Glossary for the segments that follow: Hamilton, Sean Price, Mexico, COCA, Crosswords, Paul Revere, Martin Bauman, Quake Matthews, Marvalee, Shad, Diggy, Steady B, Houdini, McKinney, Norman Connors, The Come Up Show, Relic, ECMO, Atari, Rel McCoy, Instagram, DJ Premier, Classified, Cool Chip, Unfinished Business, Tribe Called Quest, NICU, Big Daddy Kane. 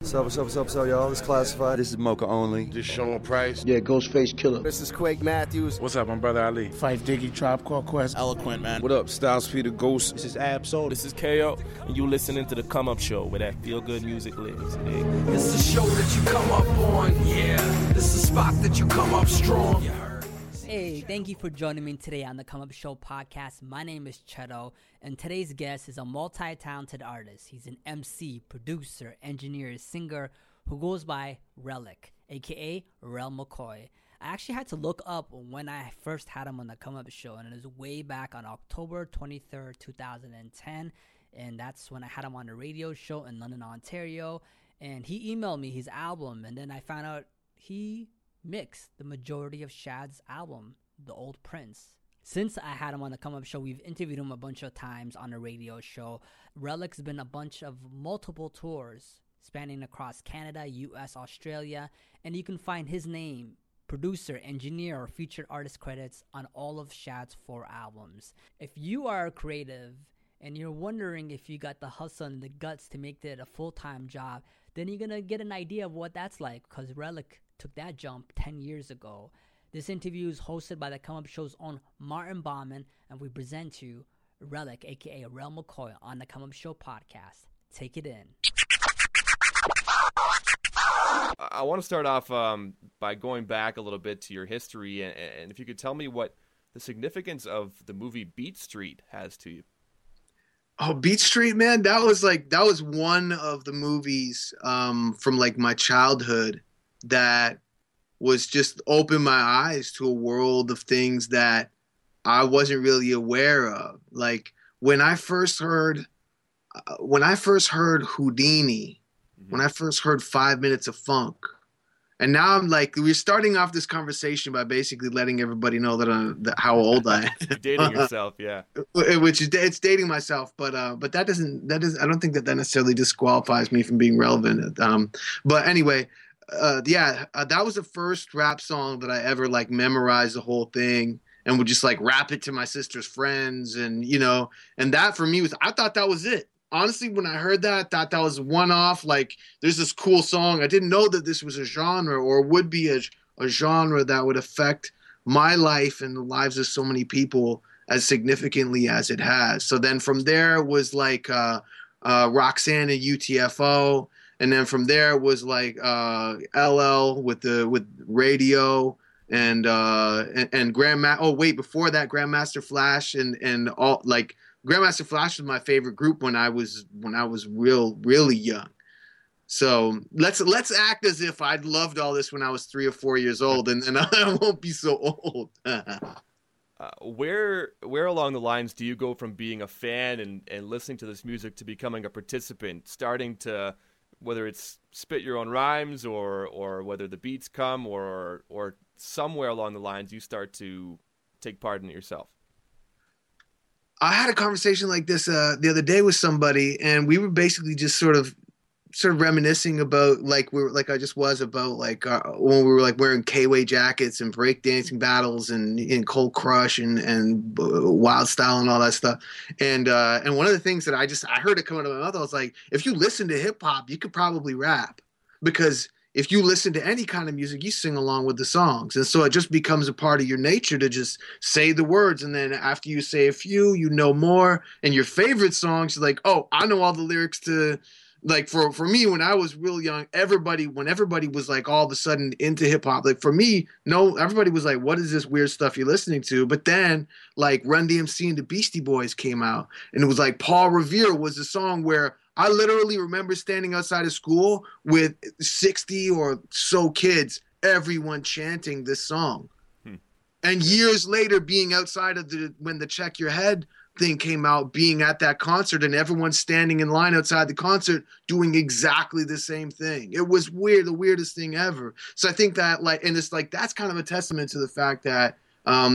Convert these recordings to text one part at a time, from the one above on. What's up, y'all? This is Classified. This is Mocha Only. This is Sean Price. Yeah, Ghostface Killer. This is Quake Matthews. What's up, my brother Ali? Fight Diggy, Tribe Called Quest. Eloquent, man. What up, Styles Feet, the Ghost. This is Absol. This is KO. And you listening to The Come Up Show, where that feel-good music lives. Hey. It's the show that you come up on, yeah. This is the spot that you come up strong. Hey, thank you for joining me today on the Come Up Show podcast. My name is Cheto, and today's guest is a multi-talented artist. He's an MC, producer, engineer, singer who goes by Relic, aka Rel McCoy. I actually had to look up when I first had him on the Come Up Show, and it was way back on October 23rd, 2010, and that's when I had him on a radio show in London, Ontario, and he emailed me his album, and then I found out he mixed the majority of Shad's album, The Old Prince. Since I had him on the Come Up Show, we've interviewed him a bunch of times on a radio show. Relic's been a bunch of multiple tours spanning across Canada, US, Australia, and you can find his name, producer, engineer, or featured artist credits on all of Shad's 4 albums. If you are a creative and you're wondering if you got the hustle and the guts to make that a full-time job, then you're gonna get an idea of what that's like, because Relic took that jump 10 years ago. This interview is hosted by the Come Up Show's own Martin Bauman, and we present you Relic, aka Rel McCoy, on the Come Up Show podcast. Take it in. I want to start off by going back a little bit to your history, and if you could tell me what the significance of the movie Beat Street has to you. Oh, Beat Street, man, that was one of the movies from like my childhood that was just opened my eyes to a world of things that I wasn't really aware of. Like when I first heard Houdini, mm-hmm. when I first heard 5 Minutes of Funk, and now I'm like, we're starting off this conversation by basically letting everybody know that how old I am. Dating yourself, yeah. Which is it's dating myself, but that doesn't. I don't think that necessarily disqualifies me from being relevant. But anyway. That was the first rap song that I ever like memorized the whole thing and would just like rap it to my sister's friends. And, you know, and that for me was, I thought that was it. Honestly, when I heard that, I thought that was one off. Like, there's this cool song. I didn't know that this was a genre or would be a genre that would affect my life and the lives of so many people as significantly as it has. So then from there was like Roxanne and UTFO. And then from there was like LL with radio and before that Grandmaster Flash and all, like Grandmaster Flash was my favorite group when I was really young. So let's act as if I'd loved all this when I was 3 or 4 years old, and I won't be so old. Where along the lines do you go from being a fan and listening to this music to becoming a participant, starting to, whether it's spit your own rhymes or whether the beats come or somewhere along the lines you start to take part in it yourself? I had a conversation like this the other day with somebody, and we were basically just sort of reminiscing about when we were like wearing K-Way jackets and breakdancing battles and in Cold Crush and Wild Style and all that stuff. And one of the things that I heard it come out of my mouth, I was like, if you listen to hip hop, you could probably rap, because if you listen to any kind of music, you sing along with the songs. And so it just becomes a part of your nature to just say the words. And then after you say a few, you know more, and your favorite songs, you're like, oh, I know all the lyrics to. Like for me, when I was real young, everybody was like all of a sudden into hip hop. Like for me, no, everybody was like, "What is this weird stuff you're listening to?" But then, like Run DMC and the Beastie Boys came out, and it was like Paul Revere was the song where I literally remember standing outside of school with 60 or so kids, everyone chanting this song, and years later, being outside of when the Check Your Head thing came out, being at that concert and everyone standing in line outside the concert doing exactly the same thing. It was weird, the weirdest thing ever. So I think that that's kind of a testament to the fact that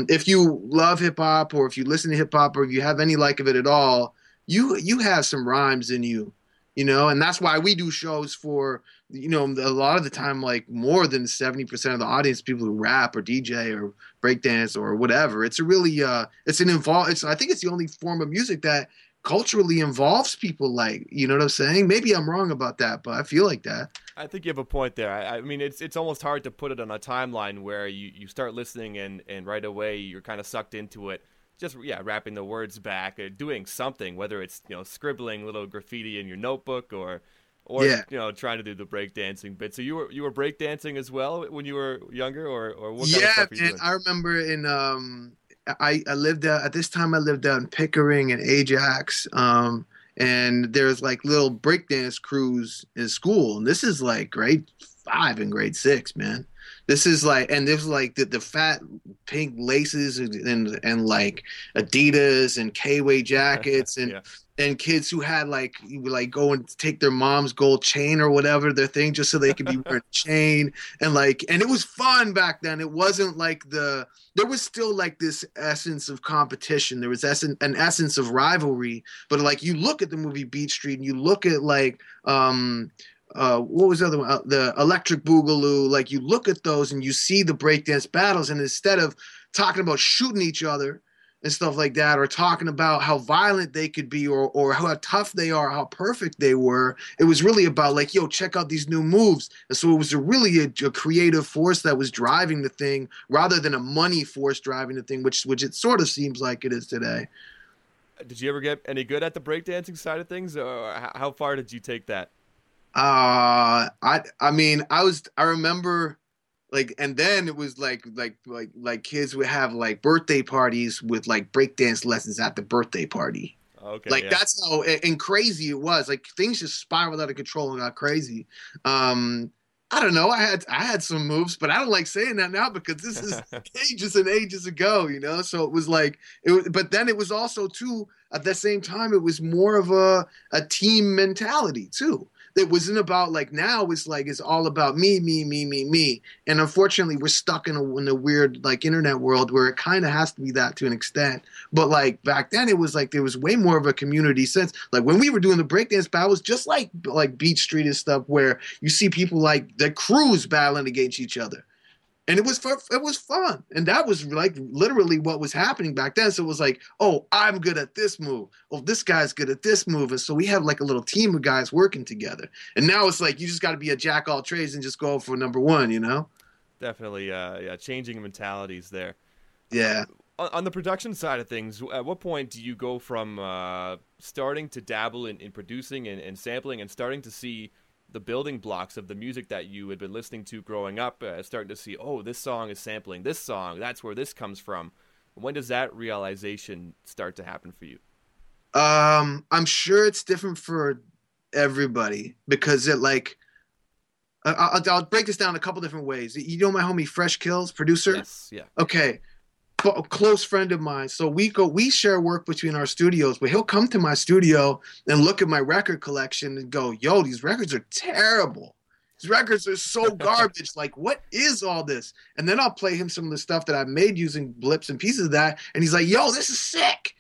if you love hip hop or if you listen to hip hop or if you have any like of it at all, you have some rhymes in you you know, and that's why we do shows for, you know, a lot of the time, like more than 70% of the audience, people who rap or DJ or breakdance or whatever. It's a really, I think it's the only form of music that culturally involves people, like, you know what I'm saying? Maybe I'm wrong about that, but I feel like that. I think you have a point there. I mean, it's almost hard to put it on a timeline where you start listening and right away you're kind of sucked into it. Just, yeah, wrapping the words back or doing something, whether it's, you know, scribbling little graffiti in your notebook or yeah, you know, trying to do the breakdancing bit. So you were breakdancing as well when you were younger, or what kind of stuff were you doing? I remember in I lived out, at this time I lived out in Pickering and Ajax, and there's like little breakdance crews in school, and this is like grade 5 and grade 6, man. This is like, and there's like the fat pink laces and like Adidas and K-Way jackets and yeah, and kids who had like go and take their mom's gold chain or whatever their thing just so they could be wearing a chain, and like, and it was fun back then. It wasn't like there was still like this essence of competition. There was an essence of rivalry, but like you look at the movie Beat Street and you look at like what was the other one? The Electric Boogaloo. Like you look at those and you see the breakdance battles, and instead of talking about shooting each other and stuff like that, or talking about how violent they could be, or how tough they are, how perfect they were, it was really about like, yo, check out these new moves. And so it was really a creative force that was driving the thing rather than a money force driving the thing, which it sort of seems like it is today. Did you ever get any good at the breakdancing side of things, or how far did you take that? I remember like, and then it was like kids would have like birthday parties with like breakdance lessons at the birthday party. Okay, like yeah, that's how and crazy it was. Like things just spiraled out of control and got crazy. I don't know. I had some moves, but I don't like saying that now because this is ages and ages ago, you know? So it was like, but then it was also too, at the same time, it was more of a team mentality too. It wasn't about like, now it's like it's all about me, and unfortunately we're stuck in a weird like internet world where it kind of has to be that to an extent. But like back then it was like there was way more of a community sense. Like when we were doing the breakdance battles, just like Beach Street and stuff, where you see people like the crews battling against each other, and it was fun, and that was like literally what was happening back then. So it was like, oh, I'm good at this move. Oh, this guy's good at this move, and so we have like a little team of guys working together. And now it's like you just got to be a jack all trades and just go for number one, you know? Definitely, yeah, changing mentalities there. Yeah. On the production side of things, at what point do you go from starting to dabble in producing and sampling and starting to see the building blocks of the music that you had been listening to growing up, starting to see, oh, this song is sampling this song, that's where this comes from? When does that realization start to happen for you? I'm sure it's different for everybody because it like, I'll break this down a couple different ways. You know my homie Fresh Kills, producer? Yes, yeah. Okay. A close friend of mine. So we share work between our studios, but he'll come to my studio and look at my record collection and go, yo, these records are terrible. These records are so garbage. Like, what is all this? And then I'll play him some of the stuff that I've made using blips and pieces of that. And he's like, yo, this is sick.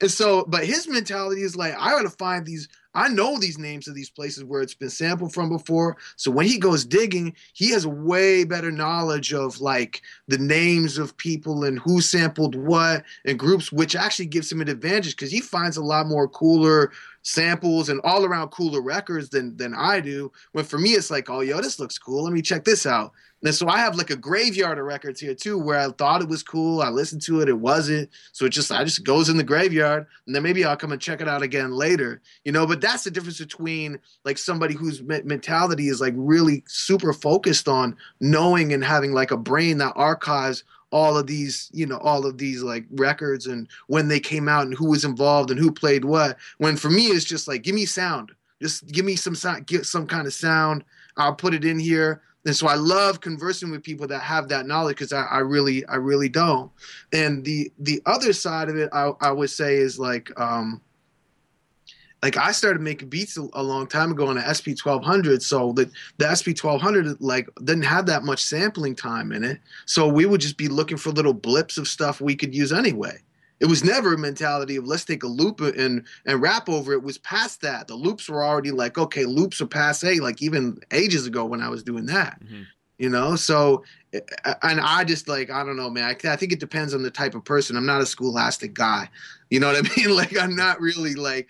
And so, but his mentality is like, I got to find these. I know these names of these places where it's been sampled from before. So when he goes digging, he has way better knowledge of like the names of people and who sampled what and groups, which actually gives him an advantage because he finds a lot more cooler samples and all around cooler records than I do. When for me, it's like, oh, yo, this looks cool. Let me check this out. And so I have like a graveyard of records here too, where I thought it was cool. I listened to it. It wasn't. So I just goes in the graveyard, and then maybe I'll come and check it out again later, you know, but that's the difference between like somebody whose mentality is like really super focused on knowing and having like a brain that archives all of these, you know, all of these like records and when they came out and who was involved and who played what. When for me, it's just like, give me sound, just give me some sound, get some kind of sound. I'll put it in here. And so I love conversing with people that have that knowledge because I really don't. And the other side of it, I would say, is like I started making beats a long time ago on an SP 1200. So the SP 1200 like didn't have that much sampling time in it. So we would just be looking for little blips of stuff we could use anyway. It was never a mentality of let's take a loop and rap over it. It was past that. The loops were already like, okay, loops are passé, like even ages ago when I was doing that. Mm-hmm. You know, so, and I just like, I don't know, man. I think it depends on the type of person. I'm not a scholastic guy. You know what I mean? Like, I'm not really like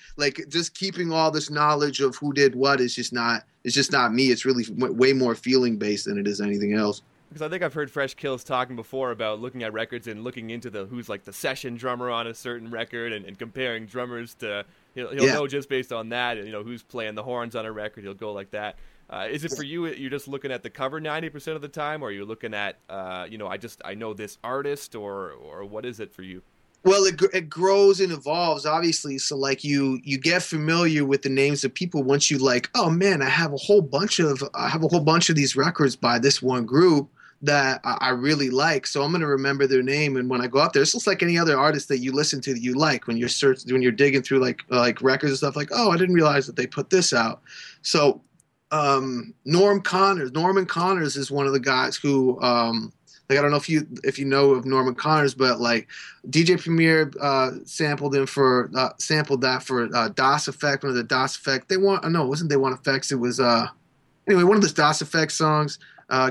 just keeping all this knowledge of who did what is just not, it's just not me. It's really way more feeling based than it is anything else. Because I think I've heard Fresh Kills talking before about looking at records and looking into who's like the session drummer on a certain record and comparing drummers to, he'll know just based on that, and, you know, who's playing the horns on a record. He'll go like that. Is it for you, you're just looking at the cover 90% of the time, or are you looking at, I know this artist, or what is it for you? Well, it grows and evolves, obviously. So, like, you get familiar with the names of people once you, like, oh, man, I have a whole bunch of these records by this one group that I really like, so I'm going to remember their name. And when I go out there, it's just like any other artist that you listen to that you like. When you're digging through, like records and stuff, like, oh, I didn't realize that they put this out. So... Norman Connors is one of the guys who, I don't know if you know of Norman Connors, but like DJ Premier sampled that for Das EFX, one of the Das EFX. One of the Das EFX songs.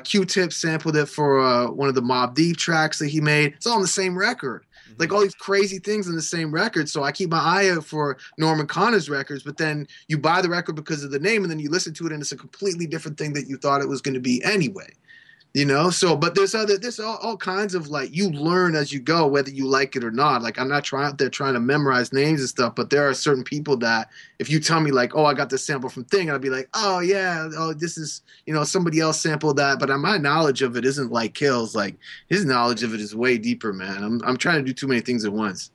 Q-Tip sampled it for one of the Mobb Deep tracks that he made. It's all on the same record. Like all these crazy things in the same record. So I keep my eye out for Norman Connors records, but then you buy the record because of the name and then you listen to it and it's a completely different thing that you thought it was going to be anyway. You know, so, but there's all kinds of, like, you learn as you go, whether you like it or not. Like, I'm not trying to memorize names and stuff, but there are certain people that if you tell me, like, oh, I got this sample from Thing, I'll be like, oh, yeah, oh, this is, you know, somebody else sampled that. But my knowledge of it isn't like Kill's. Like, his knowledge of it is way deeper, man. I'm trying to do too many things at once.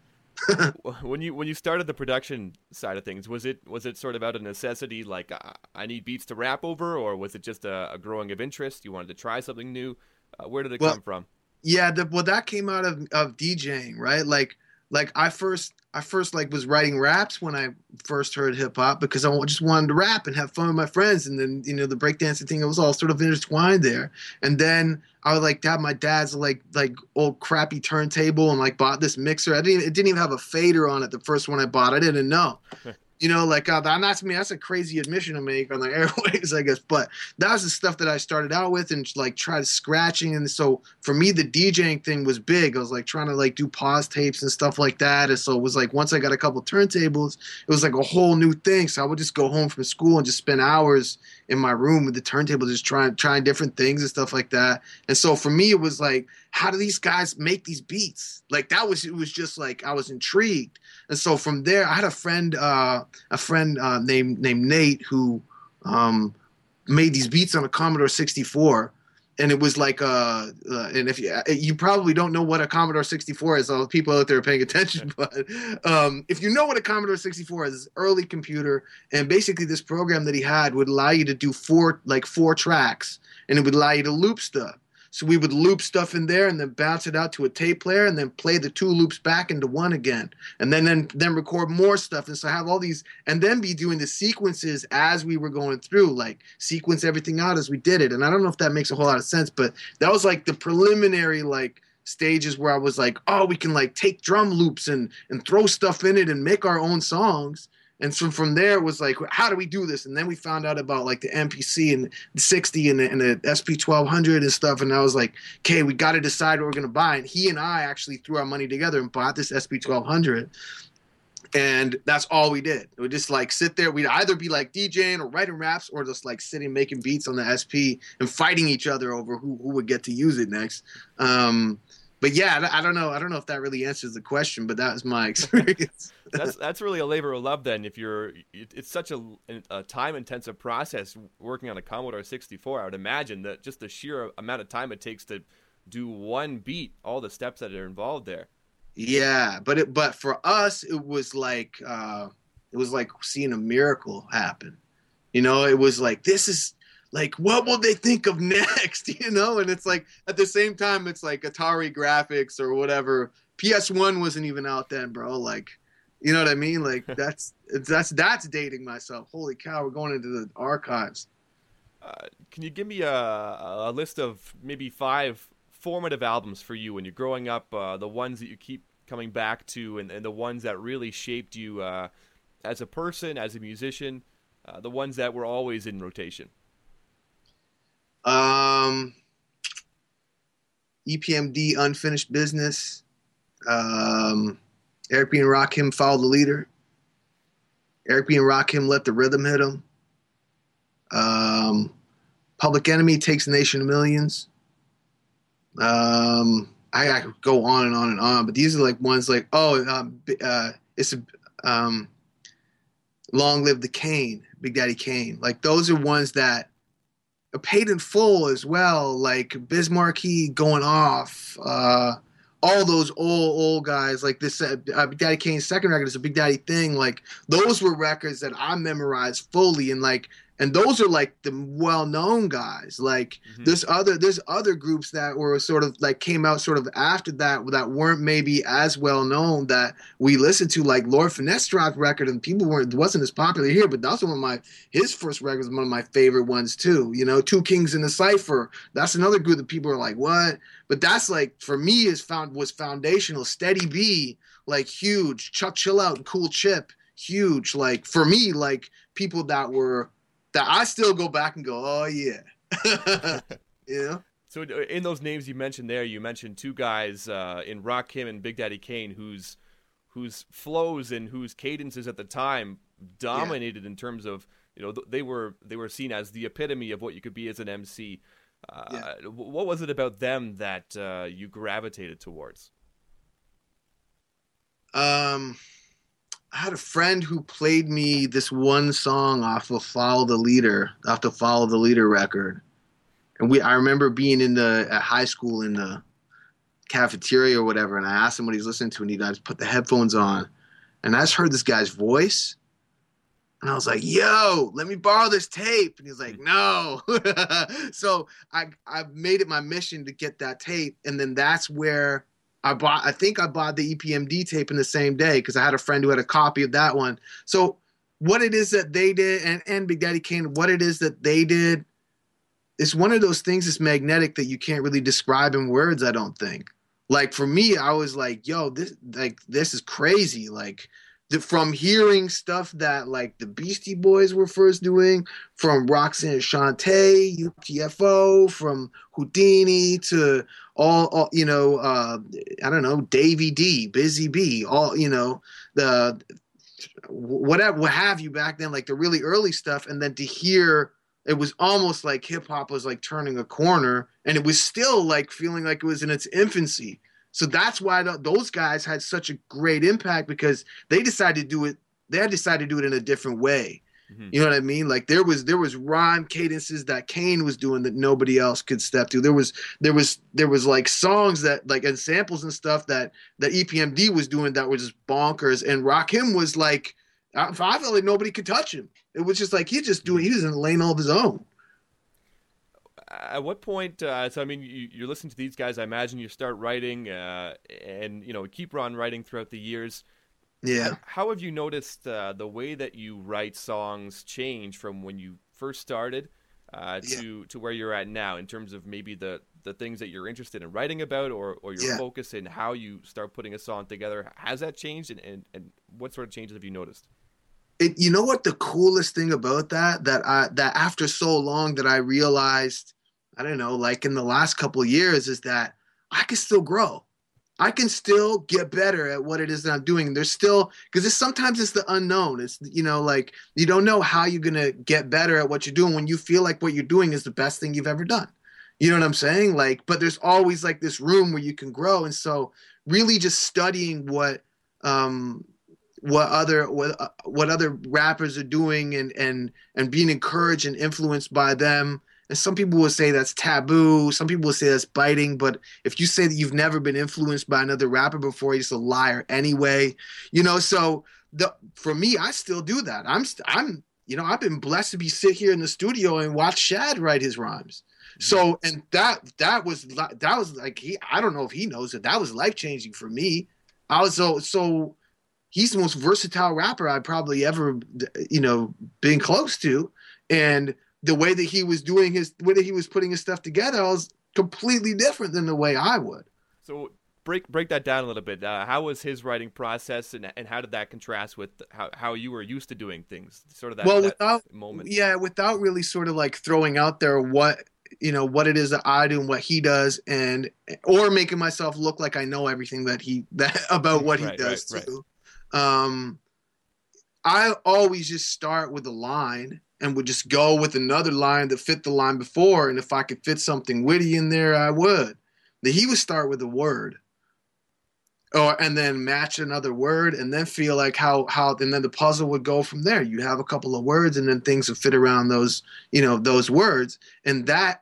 When you started the production side of things, was it sort of out of necessity, like I need beats to rap over, or was it just a growing of interest? You wanted to try something new. Where did it come from? Yeah, that came out of DJing, right? Like I first like was writing raps when I first heard hip hop because I just wanted to rap and have fun with my friends, and then, you know, the breakdancing thing, it was all sort of intertwined there. And then I would like to have my dad's like old crappy turntable, and like bought this mixer. It didn't even have a fader on it. The first one I bought, I didn't know. You know, like, that's a crazy admission to make on the airwaves, I guess. But that was the stuff that I started out with and, like, tried scratching. And so for me, the DJing thing was big. I was, like, trying to, like, do pause tapes and stuff like that. And so it was, like, once I got a couple turntables, it was, like, a whole new thing. So I would just go home from school and just spend hours in my room with the turntable just trying different things and stuff like that. And so for me, it was, like, how do these guys make these beats? Like, it was just, like, I was intrigued. And so from there, I had a friend named Nate who made these beats on a Commodore 64. And it was like and if you probably don't know what a Commodore 64 is, all the people out there are paying attention. But if you know what a Commodore 64 is, it's an early computer, and basically this program that he had would allow you to do four tracks, and it would allow you to loop stuff. So we would loop stuff in there and then bounce it out to a tape player and then play the two loops back into one again. And then record more stuff. And so have all these, and then be doing the sequences as we were going through, like sequence everything out as we did it. And I don't know if that makes a whole lot of sense, but that was like the preliminary like stages where I was like, oh, we can like take drum loops and throw stuff in it and make our own songs. And so from there it was like, how do we do this? And then we found out about like the MPC and the 60 and the SP 1200 and stuff. And I was like, okay, we got to decide what we're going to buy. And he and I actually threw our money together and bought this SP 1200. And that's all we did. We just like sit there. We'd either be like DJing or writing raps or just like sitting making beats on the SP and fighting each other over who would get to use it next. But yeah, I don't know if that really answers the question, but that was my experience. That's really a labor of love then. If it's such a time intensive process working on a Commodore 64. I would imagine that just the sheer amount of time it takes to do one beat, all the steps that are involved there. Yeah, but for us, it was like seeing a miracle happen. You know, it was like this is. Like, what will they think of next, you know? And it's like, at the same time, it's like Atari graphics or whatever. PS1 wasn't even out then, bro. Like, you know what I mean? Like, that's dating myself. Holy cow, we're going into the archives. Can you give me a list of maybe 5 formative albums for you when you're growing up, the ones that you keep coming back to, and the ones that really shaped you as a person, as a musician, the ones that were always in rotation? EPMD, Unfinished Business. Eric B. and Rakim, Follow the Leader. Eric B. and Rakim, Let the Rhythm Hit Him. Public Enemy, Takes a Nation of Millions. I could go on and on and on, but these are like ones like, Long Live the Kane, Big Daddy Kane. Like those are ones that are paid in full as well. Like Biz Markie going off, all those old guys, like this Big Daddy Kane's second record is a Big Daddy Thing. Like those were records that I memorized fully, and those are like the well-known guys. Like mm-hmm. there's other groups that were sort of like came out sort of after that weren't maybe as well-known that we listened to, like Lord Finesse dropped record, and people wasn't as popular here, but that's his first record was one of my favorite ones too. You know, Two Kings in the Cipher. That's another group that people are like, what? But that's like for me was foundational. Steady B, like huge. Chuck Chill Out and Cool Chip, huge. Like for me, like people that I still go back and go, oh yeah, you know. So in those names you mentioned two guys in Rakim and Big Daddy Kane, whose flows and whose cadences at the time dominated in terms of, you know, they were seen as the epitome of what you could be as an MC. What was it about them that you gravitated towards? I had a friend who played me this one song off the Follow the Leader record. And I remember being at high school in the cafeteria or whatever, and I asked him what he's listening to, and I just put the headphones on. And I just heard this guy's voice, and I was like, yo, let me borrow this tape. And he's like, no. So I made it my mission to get that tape, and then that's where I think I bought the EPMD tape in the same day because I had a friend who had a copy of that one. So what it is that they did, and Big Daddy Kane, what it is that they did, it's one of those things that's magnetic that you can't really describe in words, I don't think. Like for me, I was like, yo, this is crazy. Like from hearing stuff that like the Beastie Boys were first doing, from Roxanne, Shantae, UTFO, from Houdini to... all you know, I don't know, Davey D, Busy B, all, you know, the whatever, what have you back then, like the really early stuff. And then to hear, it was almost like hip hop was like turning a corner, and it was still like feeling like it was in its infancy. So that's why those guys had such a great impact, because they had decided to do it in a different way. You know what I mean? Like there was rhyme cadences that Kane was doing that nobody else could step to. There was like songs that like, and samples and stuff that EPMD was doing that were just bonkers. And Rakim was like, I felt like nobody could touch him. It was just like he was in a lane all of his own. At what point? So I mean, you're listening to these guys. I imagine you start writing, and you know, keep on writing throughout the years. Yeah. How have you noticed the way that you write songs change from when you first started to where you're at now, in terms of maybe the things that you're interested in writing about, or your focus in how you start putting a song together? Has that changed, and what sort of changes have you noticed? You know what the coolest thing about that after so long that I realized, I don't know, like in the last couple of years, is that I could still grow. I can still get better at what it is that I'm doing. There's still, because sometimes it's the unknown. It's, you know, like you don't know how you're going to get better at what you're doing when you feel like what you're doing is the best thing you've ever done. You know what I'm saying? Like, but there's always like this room where you can grow. And so really just studying what other rappers are doing and being encouraged and influenced by them. And some people will say that's taboo. Some people will say that's biting. But if you say that you've never been influenced by another rapper before, you're just a liar anyway. You know, so for me, I still do that. You know, I've been blessed to be sit here in the studio and watch Shad write his rhymes. So, and that was like, I don't know if he knows that was life-changing for me. I was so he's the most versatile rapper I've probably ever, you know, been close to. And the way that he was doing his, the way that he was putting his stuff together, was completely different than the way I would. So break that down a little bit. How was his writing process, and how did that contrast with how you were used to doing things? Sort of that, well, that moment. Yeah, without really sort of like throwing out there what it is that I do and what he does, and or making myself look like I know everything about what he does too. Right. I always just start with a line and would just go with another line that fit the line before, and if I could fit something witty in there, I would. Then he would start with a word, and then match another word, and then feel like how, and then the puzzle would go from there. You have a couple of words, and then things would fit around those, those words, and that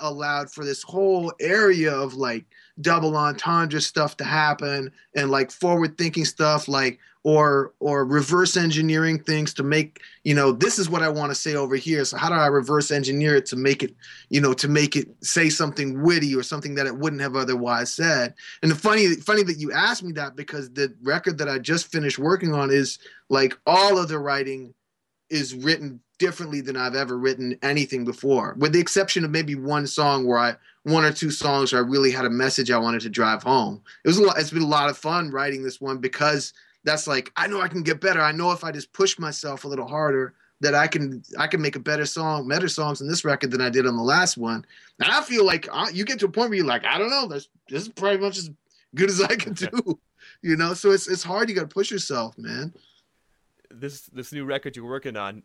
allowed for this whole area of like double entendre stuff to happen, and like forward thinking stuff, like or reverse engineering things to make, this is what I want to say over here. So how do I reverse engineer it to make it, say something witty or something that it wouldn't have otherwise said? And the funny that you asked me that, because the record that I just finished working on is like all of the writing is written differently than I've ever written anything before, with the exception of maybe one or two songs where I really had a message I wanted to drive home. It's been a lot of fun writing this one, because that's like, I know I can get better. I know if I just push myself a little harder that I can make a better songs in this record than I did on the last one. And I feel like you get to a point where you're like, I don't know, this is pretty much as good as I can do, So it's hard. You got to push yourself, man. This new record you're working on,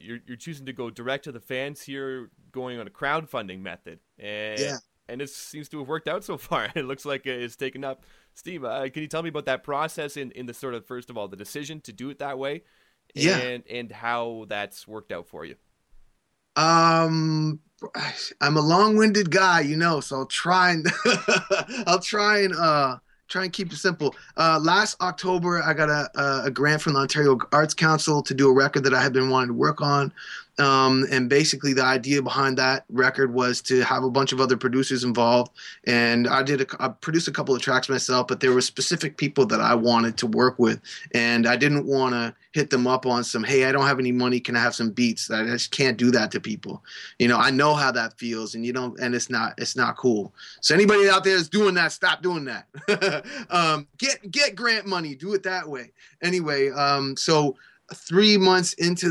you're choosing to go direct to the fans here, going on a crowdfunding method, and it seems to have worked out so far. It looks like it's taken up. Steve, can you tell me about that process in the sort of, first of all, the decision to do it that way, and how that's worked out for you? I'm a long-winded guy, so I'll try and try and keep it simple. Last October, I got a grant from the Ontario Arts Council to do a record that I had been wanting to work on. And basically the idea behind that record was to have a bunch of other producers involved. And I produced a couple of tracks myself, but there were specific people that I wanted to work with. And I didn't want to hit them up on some, hey, I don't have any money, can I have some beats? I just can't do that to people. I know how that feels, and it's not cool. So anybody out there that's doing that, stop doing that. Get grant money, do it that way. Anyway, so 3 months into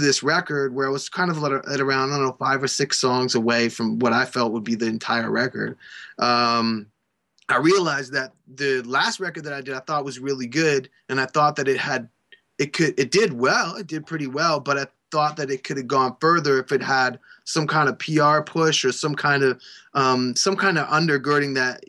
this record, where I was kind of at around, 5 or 6 songs away from what I felt would be the entire record, I realized that the last record that I did, I thought was really good, and I thought that it did pretty well, but I thought that it could have gone further if it had some kind of PR push or some kind of undergirding that,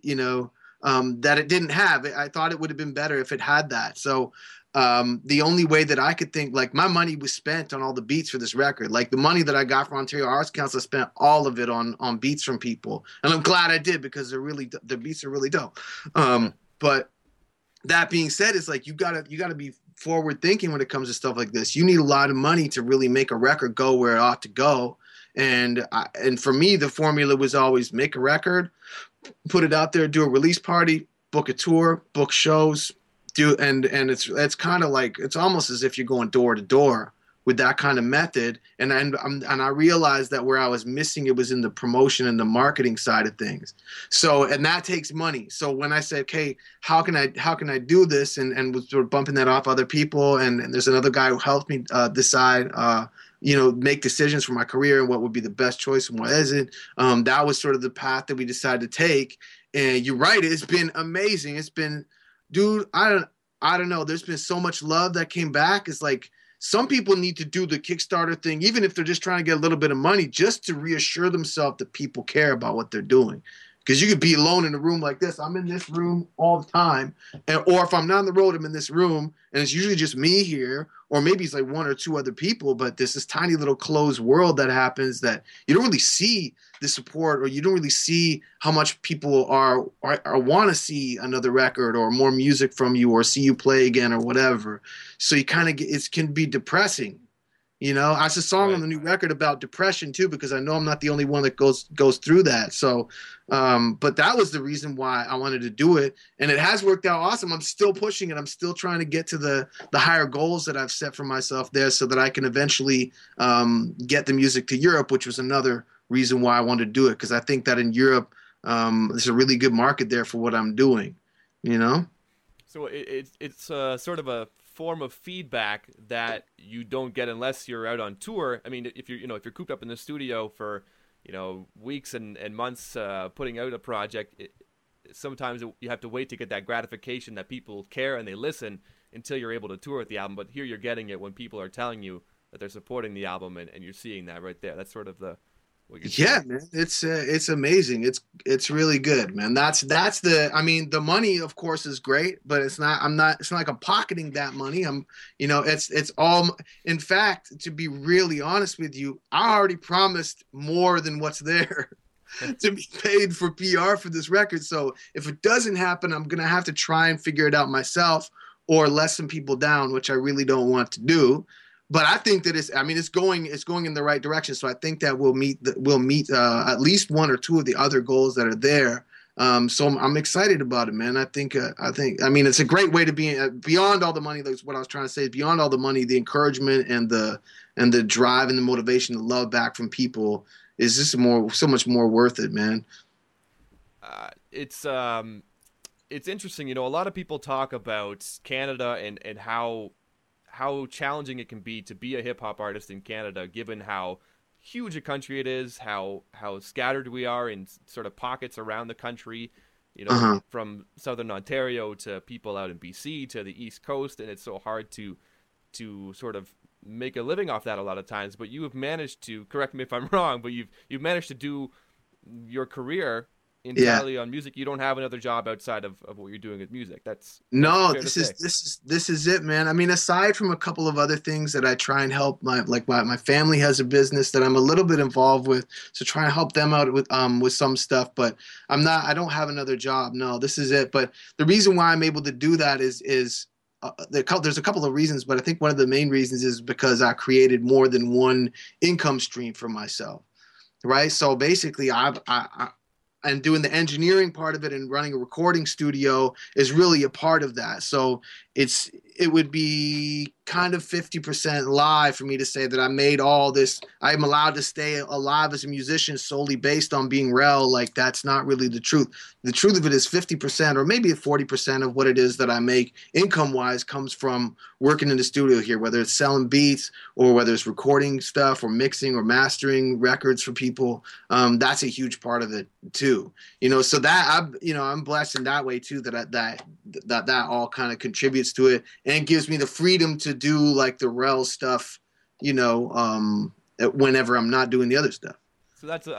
that it didn't have. I thought it would have been better if it had that. So, the only way that I could think, like, my money was spent on all the beats for this record. Like, the money that I got from Ontario Arts Council, I spent all of it on beats from people, and I'm glad I did, because the beats are really dope. But that being said, it's like you gotta be forward thinking when it comes to stuff like this. You need a lot of money to really make a record go where it ought to go, and for me, the formula was always make a record, put it out there, do a release party, book a tour, book shows. And it's kind of like, it's almost as if you're going door to door with that kind of method. And I realized that where I was missing it was in the promotion and the marketing side of things. So, and that takes money. So when I said, okay, how can I do this? And was sort of bumping that off other people. And there's another guy who helped me decide, make decisions for my career and what would be the best choice and what isn't. That was sort of the path that we decided to take. And you're right, it's been amazing. It's been, dude, I don't know. There's been so much love that came back. It's like some people need to do the Kickstarter thing, even if they're just trying to get a little bit of money, just to reassure themselves that people care about what they're doing. Because you could be alone in a room like this. I'm in this room all the time. Or if I'm not on the road, I'm in this room, and it's usually just me here, or maybe it's like one or two other people, but there's this tiny little closed world that happens that you don't really see the support, or you don't really see how much people are want to see another record or more music from you or see you play again or whatever. So you kind of it can be depressing. I have a song on the new record about depression too, because I know I'm not the only one that goes through that. So, but that was the reason why I wanted to do it, and it has worked out awesome. I'm still pushing it. I'm still trying to get to the higher goals that I've set for myself there, so that I can eventually get the music to Europe, which was another reason why I wanted to do it, because I think that in Europe There's a really good market there for what I'm doing, you know? So it's sort of a form of feedback that you don't get unless you're out on tour. I mean, if you're cooped up in the studio for, you know, weeks and months putting out a project, sometimes you have to wait to get that gratification that people care and they listen until you're able to tour with the album. But here you're getting it when people are telling you that they're supporting the album, and you're seeing that right there. That's sort of the what you're saying. Man, it's amazing. It's really good, man. That's the, I mean, the money of course is great, but it's not like I'm pocketing that money. It's all, in fact, to be really honest with you, I already promised more than what's there to be paid for PR for this record. So if it doesn't happen, I'm going to have to try and figure it out myself or let some people down, which I really don't want to do. But I think that it's going in the right direction. So I think that we'll meet at least one or two of the other goals that are there. So I'm excited about it, man. I think it's a great way to be beyond all the money. That's what I was trying to say. Beyond all the money, the encouragement and the drive and the motivation, the love back from people is just so much more worth it, man. It's interesting, you know. A lot of people talk about Canada and how challenging it can be to be a hip hop artist in Canada, given how huge a country it is, how scattered we are in sort of pockets around the country, you know, from Southern Ontario to people out in BC to the East Coast, and it's so hard to sort of make a living off that a lot of times. But you have managed to, correct me if I'm wrong, but you've managed to do your career entirely on music. You don't have another job outside of what you're doing with music. This is it, man. I mean, aside from a couple of other things that I try and help, my family has a business that I'm a little bit involved with, so try and help them out with some stuff. But I don't have another job. No, this is it. But the reason why I'm able to do that is there's a couple of reasons, but I think one of the main reasons is because I created more than one income stream for myself, right? So basically, I'm doing the engineering part of it and running a recording studio is really a part of that. So it would be kind of 50% lie for me to say that I made all this. I'm allowed to stay alive as a musician solely based on being Rel. Like, that's not really the truth. The truth of it is 50% or maybe 40% of what it is that I make income-wise comes from working in the studio here, whether it's selling beats or whether it's recording stuff or mixing or mastering records for people. That's a huge part of it too. You know, so that I'm blessed in that way too, that all kind of contributes to it and gives me the freedom to do like the Rel stuff, you know, whenever I'm not doing the other stuff. So that's what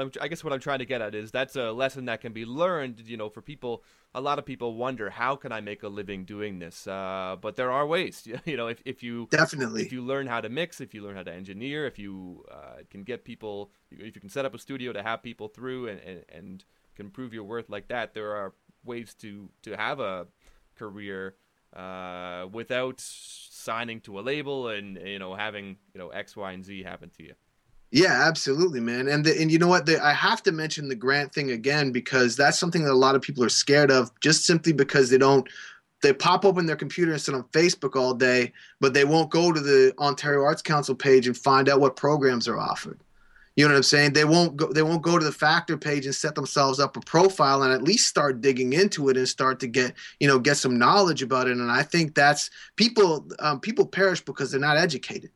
I'm trying to get at is that's a lesson that can be learned, you know, for people. A lot of people wonder, how can I make a living doing this? But there are ways, you know, if you learn how to mix, if you learn how to engineer, if you can get people, if you can set up a studio to have people through and can prove your worth like that, there are ways to have a career without signing to a label and, you know, having, you know, X, Y, and Z happen to you. Yeah, absolutely, man. And you know what? I have to mention the grant thing again, because that's something that a lot of people are scared of, just simply because they pop open their computer and sit on Facebook all day, but they won't go to the Ontario Arts Council page and find out what programs are offered. You know what I'm saying? They won't go to the Factor page and set themselves up a profile and at least start digging into it and start to get some knowledge about it. And I think that's people perish because they're not educated.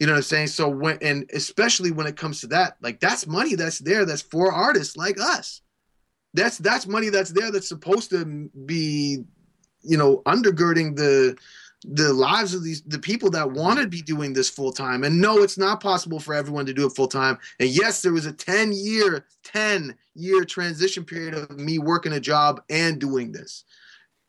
You know what I'm saying? So especially when it comes to that, like, that's money that's there. That's for artists like us. That's money that's there. That's supposed to be, you know, undergirding the lives of the people that want to be doing this full time. And no, it's not possible for everyone to do it full time. And yes, there was a 10-year transition period of me working a job and doing this.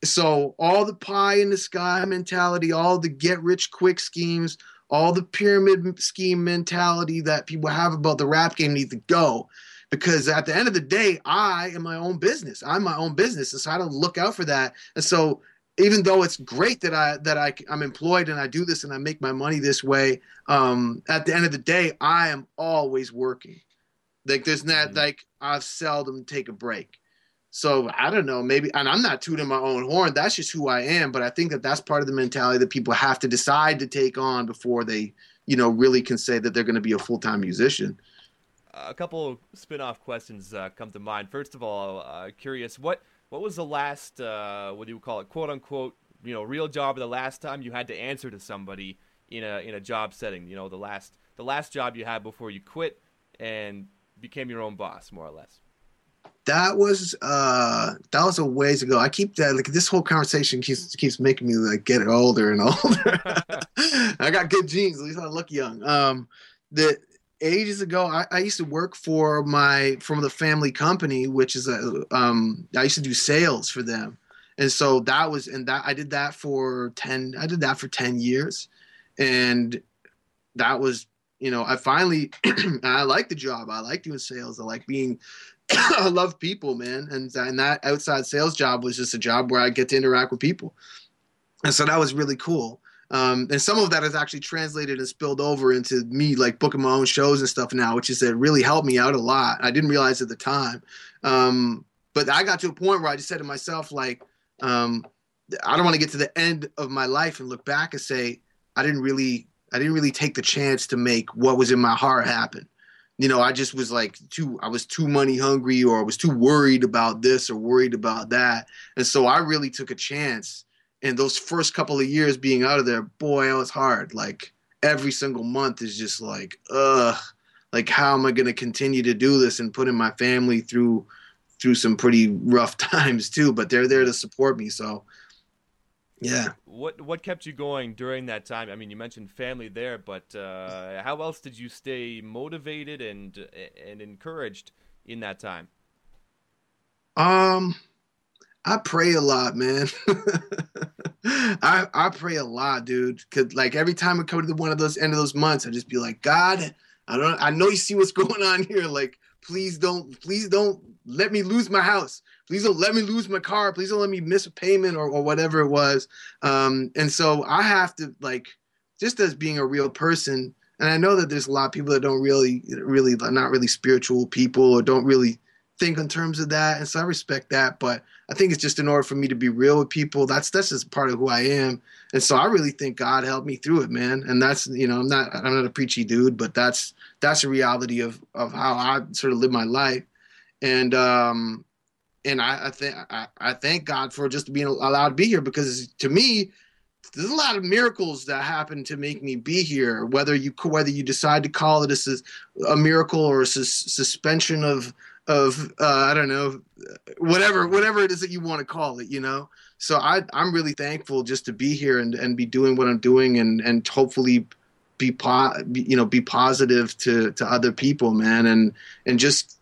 So all the pie in the sky mentality, all the get rich quick schemes, all the pyramid scheme mentality that people have about the rap game needs to go. Because at the end of the day, I am my own business. I'm my own business. And so I don't look out for that. And so even though it's great that I'm employed and I do this and I make my money this way, at the end of the day, I am always working. Like, there's not, like, I seldom take a break. So I don't know, maybe, and I'm not tooting my own horn. That's just who I am. But I think that that's part of the mentality that people have to decide to take on before they, you know, really can say that they're going to be a full-time musician. a couple spin-off questions come to mind. First of all, curious, what was the last, what do you call it, quote-unquote, you know, real job, the last time you had to answer to somebody in a job setting, you know, the last job you had before you quit and became your own boss, more or less? That was a ways ago. I keep that, like, this whole conversation keeps making me like get older and older. I got good genes, at least I look young. The ages ago, I used to work for from the family company, which is I used to do sales for them, and so I did that for 10 years, and that was, you know, I finally I like the job. I like doing sales. I like being. I love people, man, and that outside sales job was just a job where I get to interact with people, and so that was really cool. And some of that is actually translated and spilled over into me like booking my own shows and stuff now, which is that really helped me out a lot. I didn't realize at the time, but I got to a point where I just said to myself, like, I don't want to get to the end of my life and look back and say I didn't really take the chance to make what was in my heart happen. You know, I just was like I was too money hungry, or I was too worried about this or worried about that. And so I really took a chance. And those first couple of years being out of there, boy, it was hard. Like every single month is just like, like how am I going to continue to do this and putting my family through some pretty rough times too, but they're there to support me. So yeah. What kept you going during that time? I mean, you mentioned family there, but how else did you stay motivated and encouraged in that time? I pray a lot, man. I pray a lot, dude. 'Cause like every time I come to one of those end of those months, I just be like, God, I know you see what's going on here. Like, please don't let me lose my house. Please don't let me lose my car. Please don't let me miss a payment or whatever it was. And so I have to, like, just as being a real person, and I know that there's a lot of people that don't really not really spiritual people or don't really think in terms of that. And so I respect that. But I think it's just in order for me to be real with people, that's just part of who I am. And so I really think God helped me through it, man. And that's, you know, I'm not a preachy dude, but that's a reality of how I sort of live my life. And I thank God for just being allowed to be here, because to me, there's a lot of miracles that happen to make me be here. Whether you decide to call it a miracle or a suspension of I don't know, whatever it is that you want to call it, you know. So I'm really thankful just to be here and be doing what I'm doing and hopefully be positive to other people, man, and just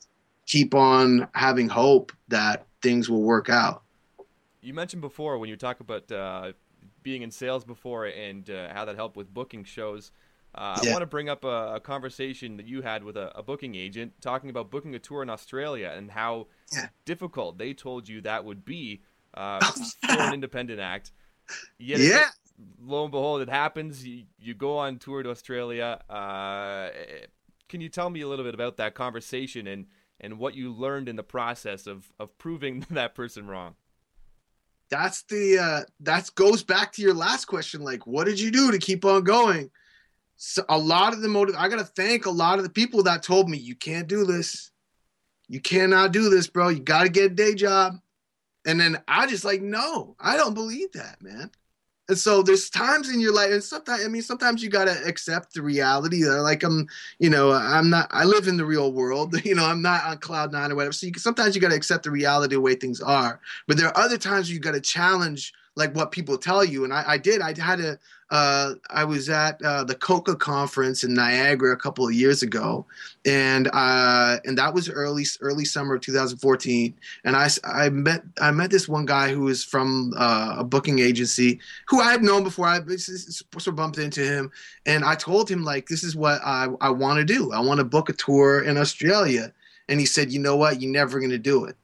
keep on having hope that things will work out. You mentioned before when you talk about being in sales before and how that helped with booking shows. Yeah. I want to bring up a conversation that you had with a booking agent talking about booking a tour in Australia and how difficult they told you that would be for an independent act. Yet lo and behold, it happens. You go on tour to Australia. Can you tell me a little bit about that conversation and what you learned in the process of proving that person wrong? That goes back to your last question. Like, what did you do to keep on going? So a lot of the motive, I got to thank a lot of the people that told me, you can't do this. You cannot do this, bro. You got to get a day job. And then I just like, no, I don't believe that, man. And so there's times in your life, and sometimes you got to accept the reality that, like, I live in the real world, you know, I'm not on cloud nine or whatever. So sometimes you got to accept the reality of the way things are. But there are other times you got to challenge, like, what people tell you. And I was at the Coca conference in Niagara a couple of years ago. And that was early summer of 2014. And I met this one guy who was from a booking agency who I had known before. I sort of bumped into him, and I told him, like, this is what I want to do. I want to book a tour in Australia. And he said, you know what? You're never going to do it.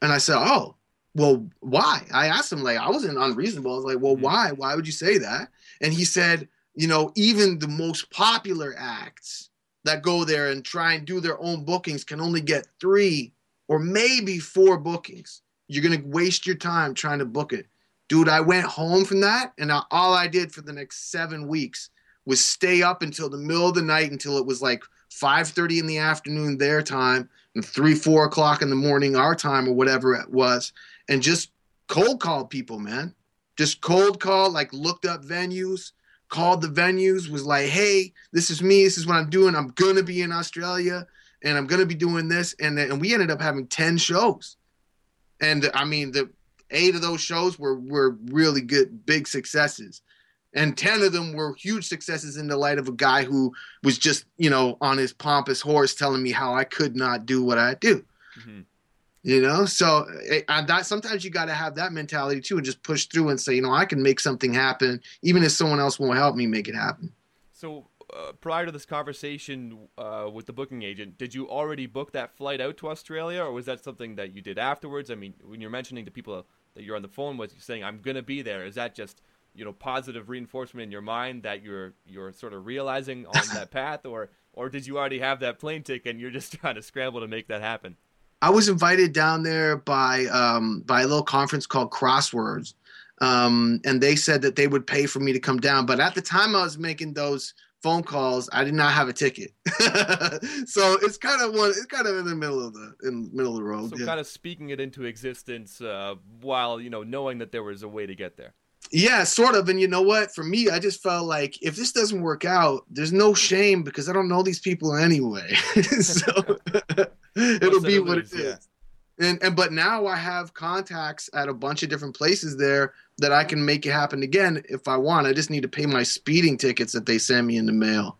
And I said, oh, well, why? I asked him, like, I wasn't unreasonable. I was like, well, why? Why would you say that? And he said, you know, even the most popular acts that go there and try and do their own bookings can only get 3 or maybe 4 bookings. You're going to waste your time trying to book it. Dude, I went home from that, and all I did for the next 7 weeks was stay up until the middle of the night until it was like 5:30 in the afternoon their time and 3-4 o'clock in the morning our time or whatever it was, and just cold called people, man. Just cold called, like looked up venues, called the venues, was like, hey, this is me, this is what I'm doing, I'm gonna be in Australia and I'm gonna be doing this, and we ended up having 10 shows. And I mean, the 8 of those shows were really good, big successes. And 10 of them were huge successes in the light of a guy who was just, you know, on his pompous horse telling me how I could not do what I do. Mm-hmm. You know, so sometimes you got to have that mentality too and just push through and say, you know, I can make something happen, even if someone else won't help me make it happen. So prior to this conversation with the booking agent, did you already book that flight out to Australia, or was that something that you did afterwards? I mean, when you're mentioning the people that you're on the phone with, you're saying, I'm going to be there. Is that just, you know, positive reinforcement in your mind that you're sort of realizing on that path, or did you already have that plane ticket and you're just trying to scramble to make that happen? I was invited down there by a little conference called Crosswords, and they said that they would pay for me to come down. But at the time I was making those phone calls, I did not have a ticket, so it's kind of in the middle of the road. So yeah. Kind of speaking it into existence while, you know, knowing that there was a way to get there. Yeah, sort of. And you know what? For me, I just felt like if this doesn't work out, there's no shame because I don't know these people anyway. So it'll be what it is. Yeah. But now I have contacts at a bunch of different places there that I can make it happen again if I want. I just need to pay my speeding tickets that they send me in the mail,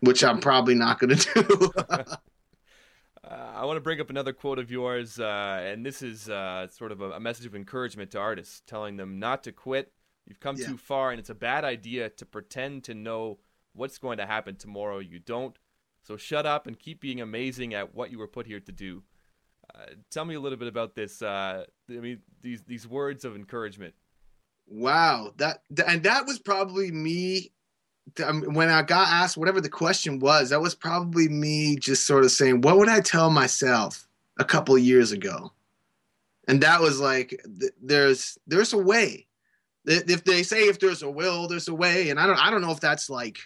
which I'm probably not going to do. I want to bring up another quote of yours, and this is sort of a message of encouragement to artists, telling them not to quit. You've come too far, and it's a bad idea to pretend to know what's going to happen tomorrow. You don't. So shut up and keep being amazing at what you were put here to do. Tell me a little bit about this. I mean, these words of encouragement. Wow, that was probably me. When I got asked whatever the question was, that was probably me just sort of saying, what would I tell myself a couple of years ago? And that was like, there's a way. If they say if there's a will, there's a way. And I don't know if that's like,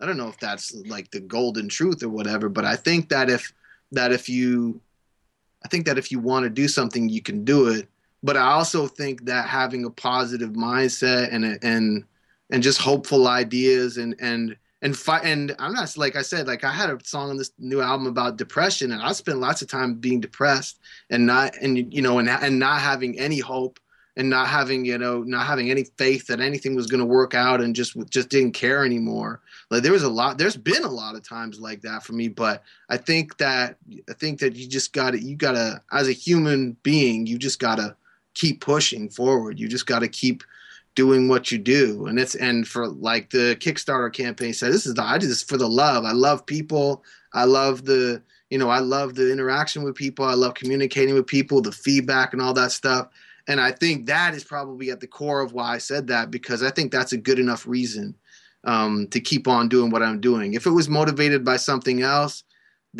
I don't know if that's like the golden truth or whatever, but I think that if you want to do something, you can do it. But I also think that having a positive mindset and just hopeful ideas and I'm not, like I said, like I had a song on this new album about depression, and I spent lots of time being depressed and not having any hope and not having any faith that anything was going to work out, and just didn't care anymore. Like there's been a lot of times like that for me, but I think that you gotta as a human being, you just gotta keep pushing forward. You just gotta keep doing what you do, and for like the Kickstarter campaign said, I do this for the love. I love people. I love the interaction with people. I love communicating with people, the feedback and all that stuff. And I think that is probably at the core of why I said that, because I think that's a good enough reason to keep on doing what I'm doing. If it was motivated by something else,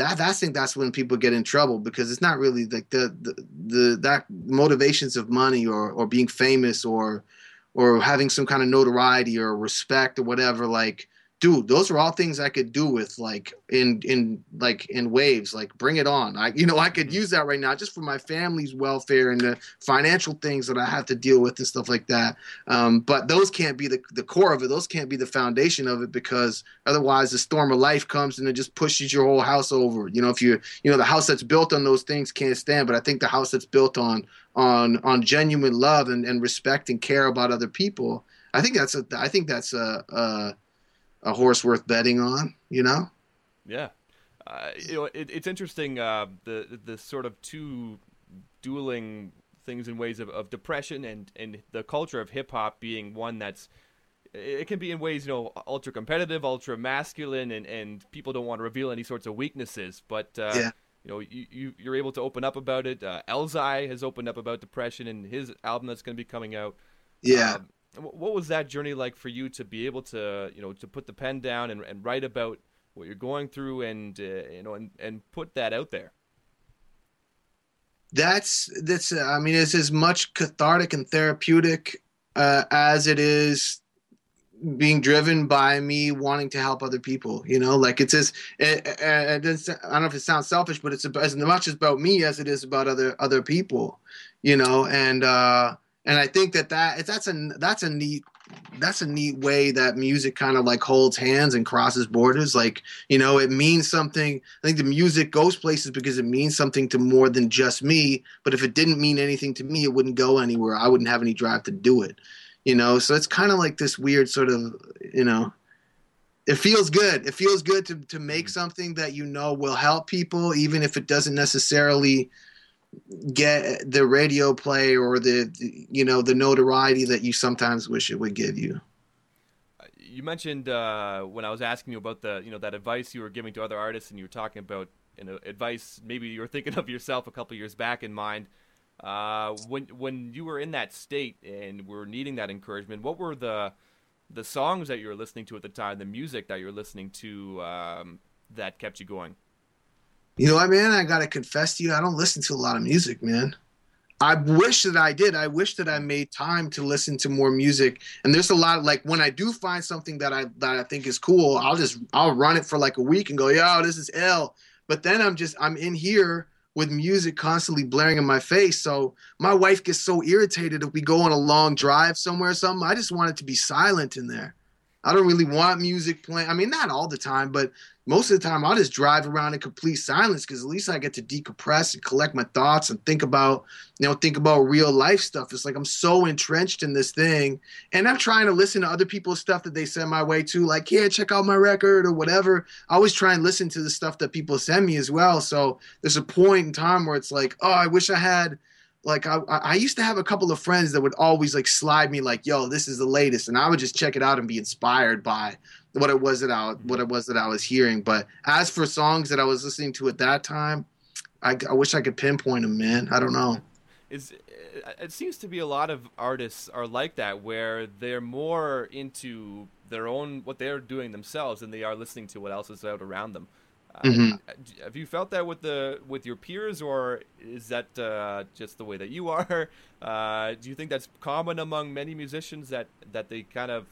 I think that's when people get in trouble, because it's not really like the motivations of money or being famous or having some kind of notoriety or respect or whatever. Like, dude, those are all things I could do with, like, in waves. Like, bring it on. I could use that right now just for my family's welfare and the financial things that I have to deal with and stuff like that. But those can't be the core of it. Those can't be the foundation of it, because otherwise the storm of life comes and it just pushes your whole house over. You know, if you, you know, the house that's built on those things can't stand, but I think the house that's built on genuine love and respect and care about other people, I think that's a horse worth betting on, you know? Yeah. You know, it's interesting, the sort of two dueling things in ways of depression and the culture of hip-hop being one that's, it can be in ways, you know, ultra-competitive, ultra-masculine, and people don't want to reveal any sorts of weaknesses, but you know, you're able to open up about it. Elzai has opened up about depression in his album that's going to be coming out. Yeah. What was that journey like for you to be able to, you know, to put the pen down and write about what you're going through and put that out there? That's I mean, it's as much cathartic and therapeutic as it is being driven by me wanting to help other people, you know, like it's just, I don't know if it sounds selfish, but it's as much about me as it is about other people, you know, and I think that's a neat way that music kind of like holds hands and crosses borders. Like, you know, it means something. I think the music goes places because it means something to more than just me. But if it didn't mean anything to me, it wouldn't go anywhere. I wouldn't have any drive to do it, you know? So it's kind of like this weird sort of, you know, it feels good. It feels good to make something that, you know, will help people, even if it doesn't necessarily get the radio play or the you know, the notoriety that you sometimes wish it would give you. You mentioned when I was asking you about the, you know, that advice you were giving to other artists, and you were talking about, you know, advice maybe you were thinking of yourself a couple of years back in mind. When you were in that state and were needing that encouragement, what were the songs that you were listening to at the time, the music that you were listening to that kept you going? You know what, man? I got to confess to you, I don't listen to a lot of music, man. I wish that I did. I wish that I made time to listen to more music. And there's a lot of, like, when I do find something that I think is cool, I'll run it for like a week and go, yo, this is ill. But then I'm in here with music constantly blaring in my face. So my wife gets so irritated if we go on a long drive somewhere or something. I just want it to be silent in there. I don't really want music playing. I mean, not all the time, but most of the time I'll just drive around in complete silence, because at least I get to decompress and collect my thoughts and think about real life stuff. It's like I'm so entrenched in this thing, and I'm trying to listen to other people's stuff that they send my way too, like, yeah, check out my record or whatever. I always try and listen to the stuff that people send me as well. So there's a point in time where it's like, oh, I wish I had – like I used to have a couple of friends that would always like slide me like, yo, this is the latest. And I would just check it out and be inspired by what it was that I was hearing. But as for songs that I was listening to at that time, I wish I could pinpoint them, man. I don't know. It seems to be a lot of artists are like that, where they're more into their own, what they're doing themselves, than they are listening to what else is out around them. Have you felt that with your peers, or is that just the way that you are? Do you think that's common among many musicians that they kind of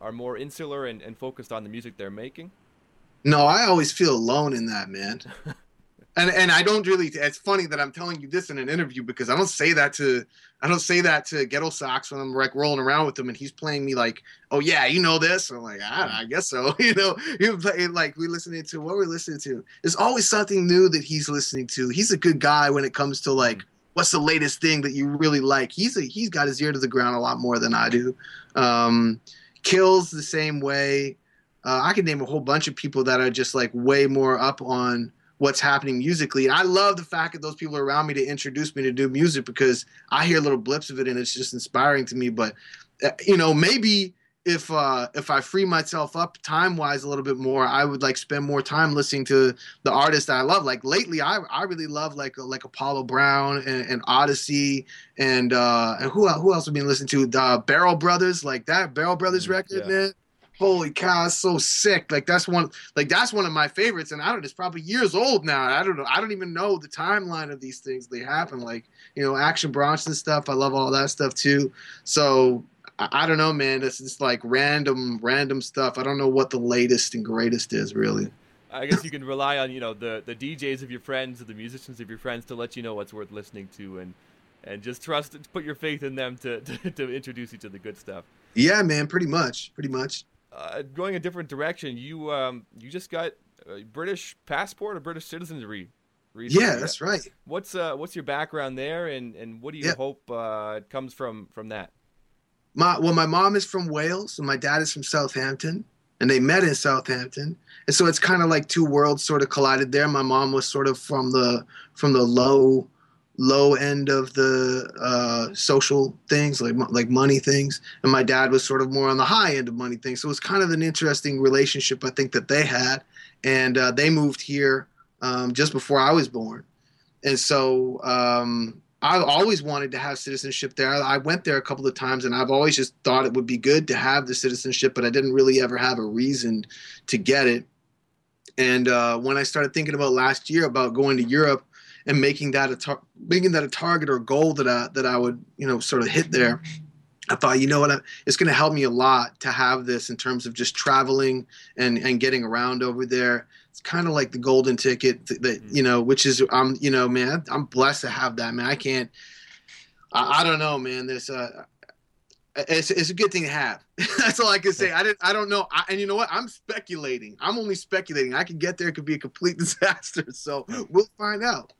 are more insular and focused on the music they're making? No, I always feel alone in that, man. And I don't really. It's funny that I'm telling you this in an interview, because I don't say that to Ghetto Sox when I'm like rolling around with him and he's playing me like, oh yeah, you know this. I'm like, I guess so. You know, we're listening to. There's always something new that he's listening to. He's a good guy when it comes to like, what's the latest thing that you really like. He's got his ear to the ground a lot more than I do. Kills the same way. I could name a whole bunch of people that are just like way more up on what's happening musically. And I love the fact that those people are around me to introduce me to new music, because I hear little blips of it and it's just inspiring to me. But, you know, maybe if I free myself up time-wise a little bit more, I would like spend more time listening to the artists that I love. Like lately, I really love like Apollo Brown and Odyssey and who else have been listening to? The Barrel Brothers, like that Barrel Brothers record, yeah. Man. Holy cow, it's so sick. Like that's one of my favorites, and I don't know, it's probably years old now. I don't know. I don't even know the timeline of these things. They happen, like, you know, Action Bronson stuff. I love all that stuff too. So I don't know, man. It's just like random stuff. I don't know what the latest and greatest is really. I guess you can rely on, you know, the DJs of your friends, the musicians of your friends to let you know what's worth listening to, and just trust, put your faith in them to introduce you to the good stuff. Yeah, man, pretty much. Going a different direction, you just got a British passport or British citizenry recently. Yeah, that's right. What's your background there, and what do you hope comes from that? My mom is from Wales and my dad is from Southampton, and they met in Southampton, and so it's kind of like two worlds sort of collided there. My mom was sort of from the low end of the social things, like money things, and my dad was sort of more on the high end of money things. So it was kind of an interesting relationship, I think, that they had, and they moved here just before I was born. And so I always wanted to have citizenship there. I went there a couple of times, and I've always just thought it would be good to have the citizenship, but I didn't really ever have a reason to get it. And when I started thinking about last year about going to Europe, and making that a target or goal that I would, you know, sort of hit there, I thought, you know what, it's going to help me a lot to have this in terms of just traveling and getting around over there. It's kind of like the golden ticket that, you know, which is, you know, man, I'm blessed to have that, man. I can't, I don't know, man. There's a, it's a good thing to have. That's all I can say. I don't know. And you know what? I'm speculating. I'm only speculating. I could get there. It could be a complete disaster. So we'll find out.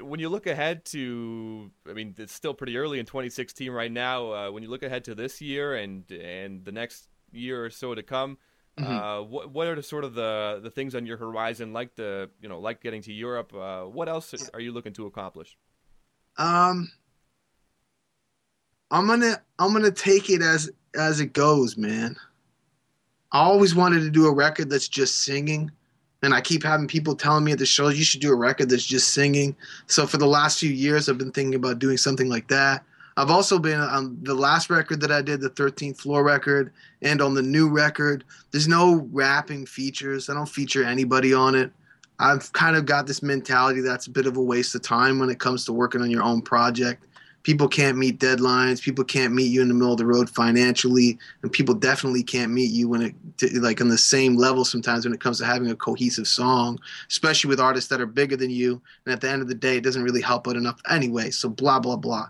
When you look ahead to, I mean, it's still pretty early in 2016 right now. When you look ahead to this year and the next year or so to come, what are the sort of the things on your horizon, like the, you know, like getting to Europe? What else are you looking to accomplish? I'm gonna take it as it goes, man. I always wanted to do a record that's just singing. And I keep having people telling me at the shows, you should do a record that's just singing. So for the last few years, I've been thinking about doing something like that. I've also been on the last record that I did, the 13th Floor record, and on the new record. There's no rapping features. I don't feature anybody on it. I've kind of got this mentality that's a bit of a waste of time when it comes to working on your own project. People can't meet deadlines. People can't meet you in the middle of the road financially, and people definitely can't meet you when it like on the same level sometimes when it comes to having a cohesive song, especially with artists that are bigger than you. And at the end of the day, it doesn't really help out enough anyway. So blah blah blah.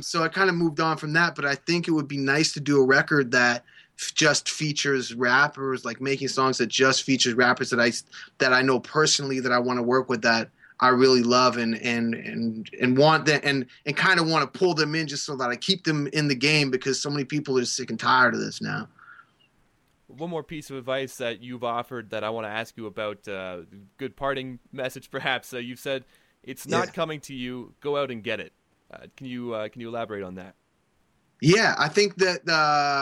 So I kind of moved on from that, but I think it would be nice to do a record that just features rappers, like making songs that just features rappers that I know personally that I want to work with that I really love and want them and kind of want to pull them in just so that I keep them in the game, because so many people are sick and tired of this now. One more piece of advice that you've offered that I want to ask you about, good parting message perhaps. You've said it's not coming to you. Go out and get it. Can you elaborate on that? Yeah, I think that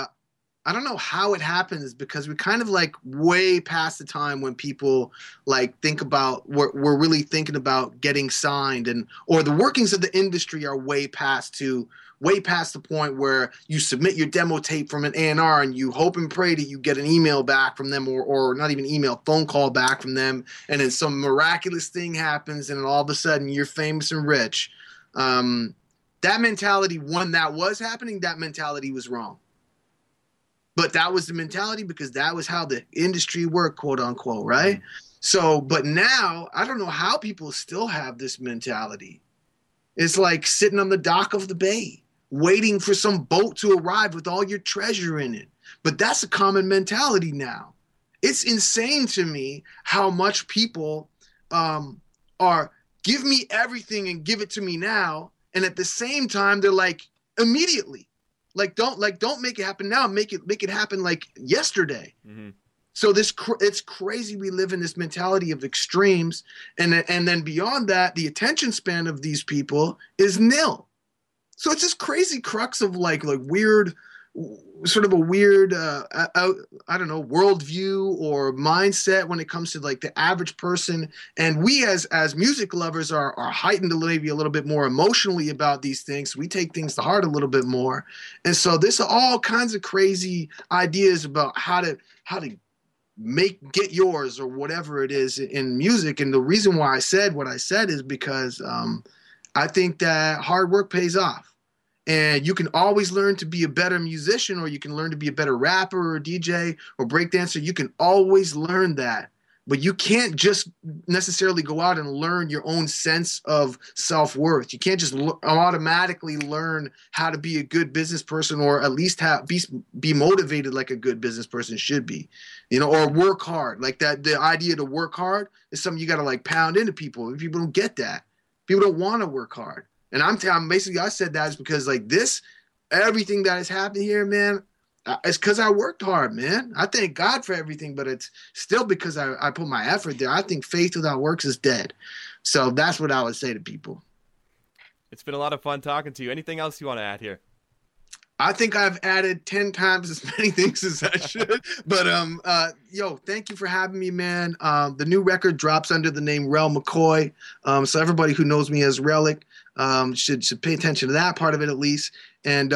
I don't know how it happens, because we're kind of like way past the time when people like think about we're really thinking about getting signed, and or the workings of the industry are way past the point where you submit your demo tape from an A&R and you hope and pray that you get an email back from them, or not even email, phone call back from them, and then some miraculous thing happens and all of a sudden you're famous and rich. That mentality, when that was happening, that mentality was wrong. But that was the mentality, because that was how the industry worked, quote unquote, right? So, but now, I don't know how people still have this mentality. It's like sitting on the dock of the bay, waiting for some boat to arrive with all your treasure in it. But that's a common mentality now. It's insane to me how much people are, give me everything and give it to me now. And at the same time, they're like, immediately. Don't make it happen now. Make it happen like yesterday. Mm-hmm. So it's crazy. We live in this mentality of extremes, and then beyond that, the attention span of these people is nil. So it's this crazy crux of like weird, sort of a weird I don't know, worldview or mindset when it comes to like the average person. And we as music lovers are heightened maybe a little bit more emotionally about these things. We take things to heart a little bit more, and so there's all kinds of crazy ideas about how to get yours or whatever it is in music. And the reason why I said what I said is because I think that hard work pays off. And you can always learn to be a better musician, or you can learn to be a better rapper or DJ or breakdancer. You can always learn that. But you can't just necessarily go out and learn your own sense of self-worth. You can't just automatically learn how to be a good business person, or at least be motivated like a good business person should be, you know, or work hard. Like that, the idea to work hard is something you got to like pound into people. People don't get that. People don't want to work hard. And I'm basically, I said that is because like this, everything that has happened here, man, it's because I worked hard, man. I thank God for everything, but it's still because I put my effort there. I think faith without works is dead. So that's what I would say to people. It's been a lot of fun talking to you. Anything else you want to add here? I think I've added 10 times as many things as I should, but, thank you for having me, man. The new record drops under the name Rel McCoy. So everybody who knows me as Relic, should pay attention to that part of it at least. And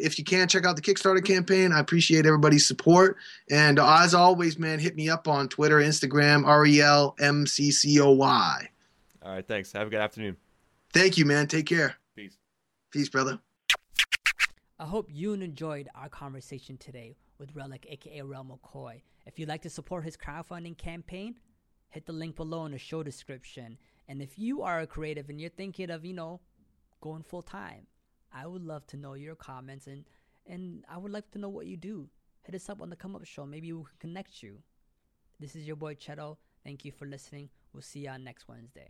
if you can, check out the Kickstarter campaign. I appreciate everybody's support. And as always, man, hit me up on Twitter, Instagram, RelMcCoy. All right, thanks. Have a good afternoon. Thank you, man. Take care. Peace. Peace, brother. I hope you enjoyed our conversation today with Relic, aka Rel McCoy. If you'd like to support his crowdfunding campaign, hit the link below in the show description. And if you are a creative and you're thinking of, going full time, I would love to know your comments and I would like to know what you do. Hit us up on the Come Up Show. Maybe we'll connect you. This is your boy Cheto. Thank you for listening. We'll see y'all next Wednesday.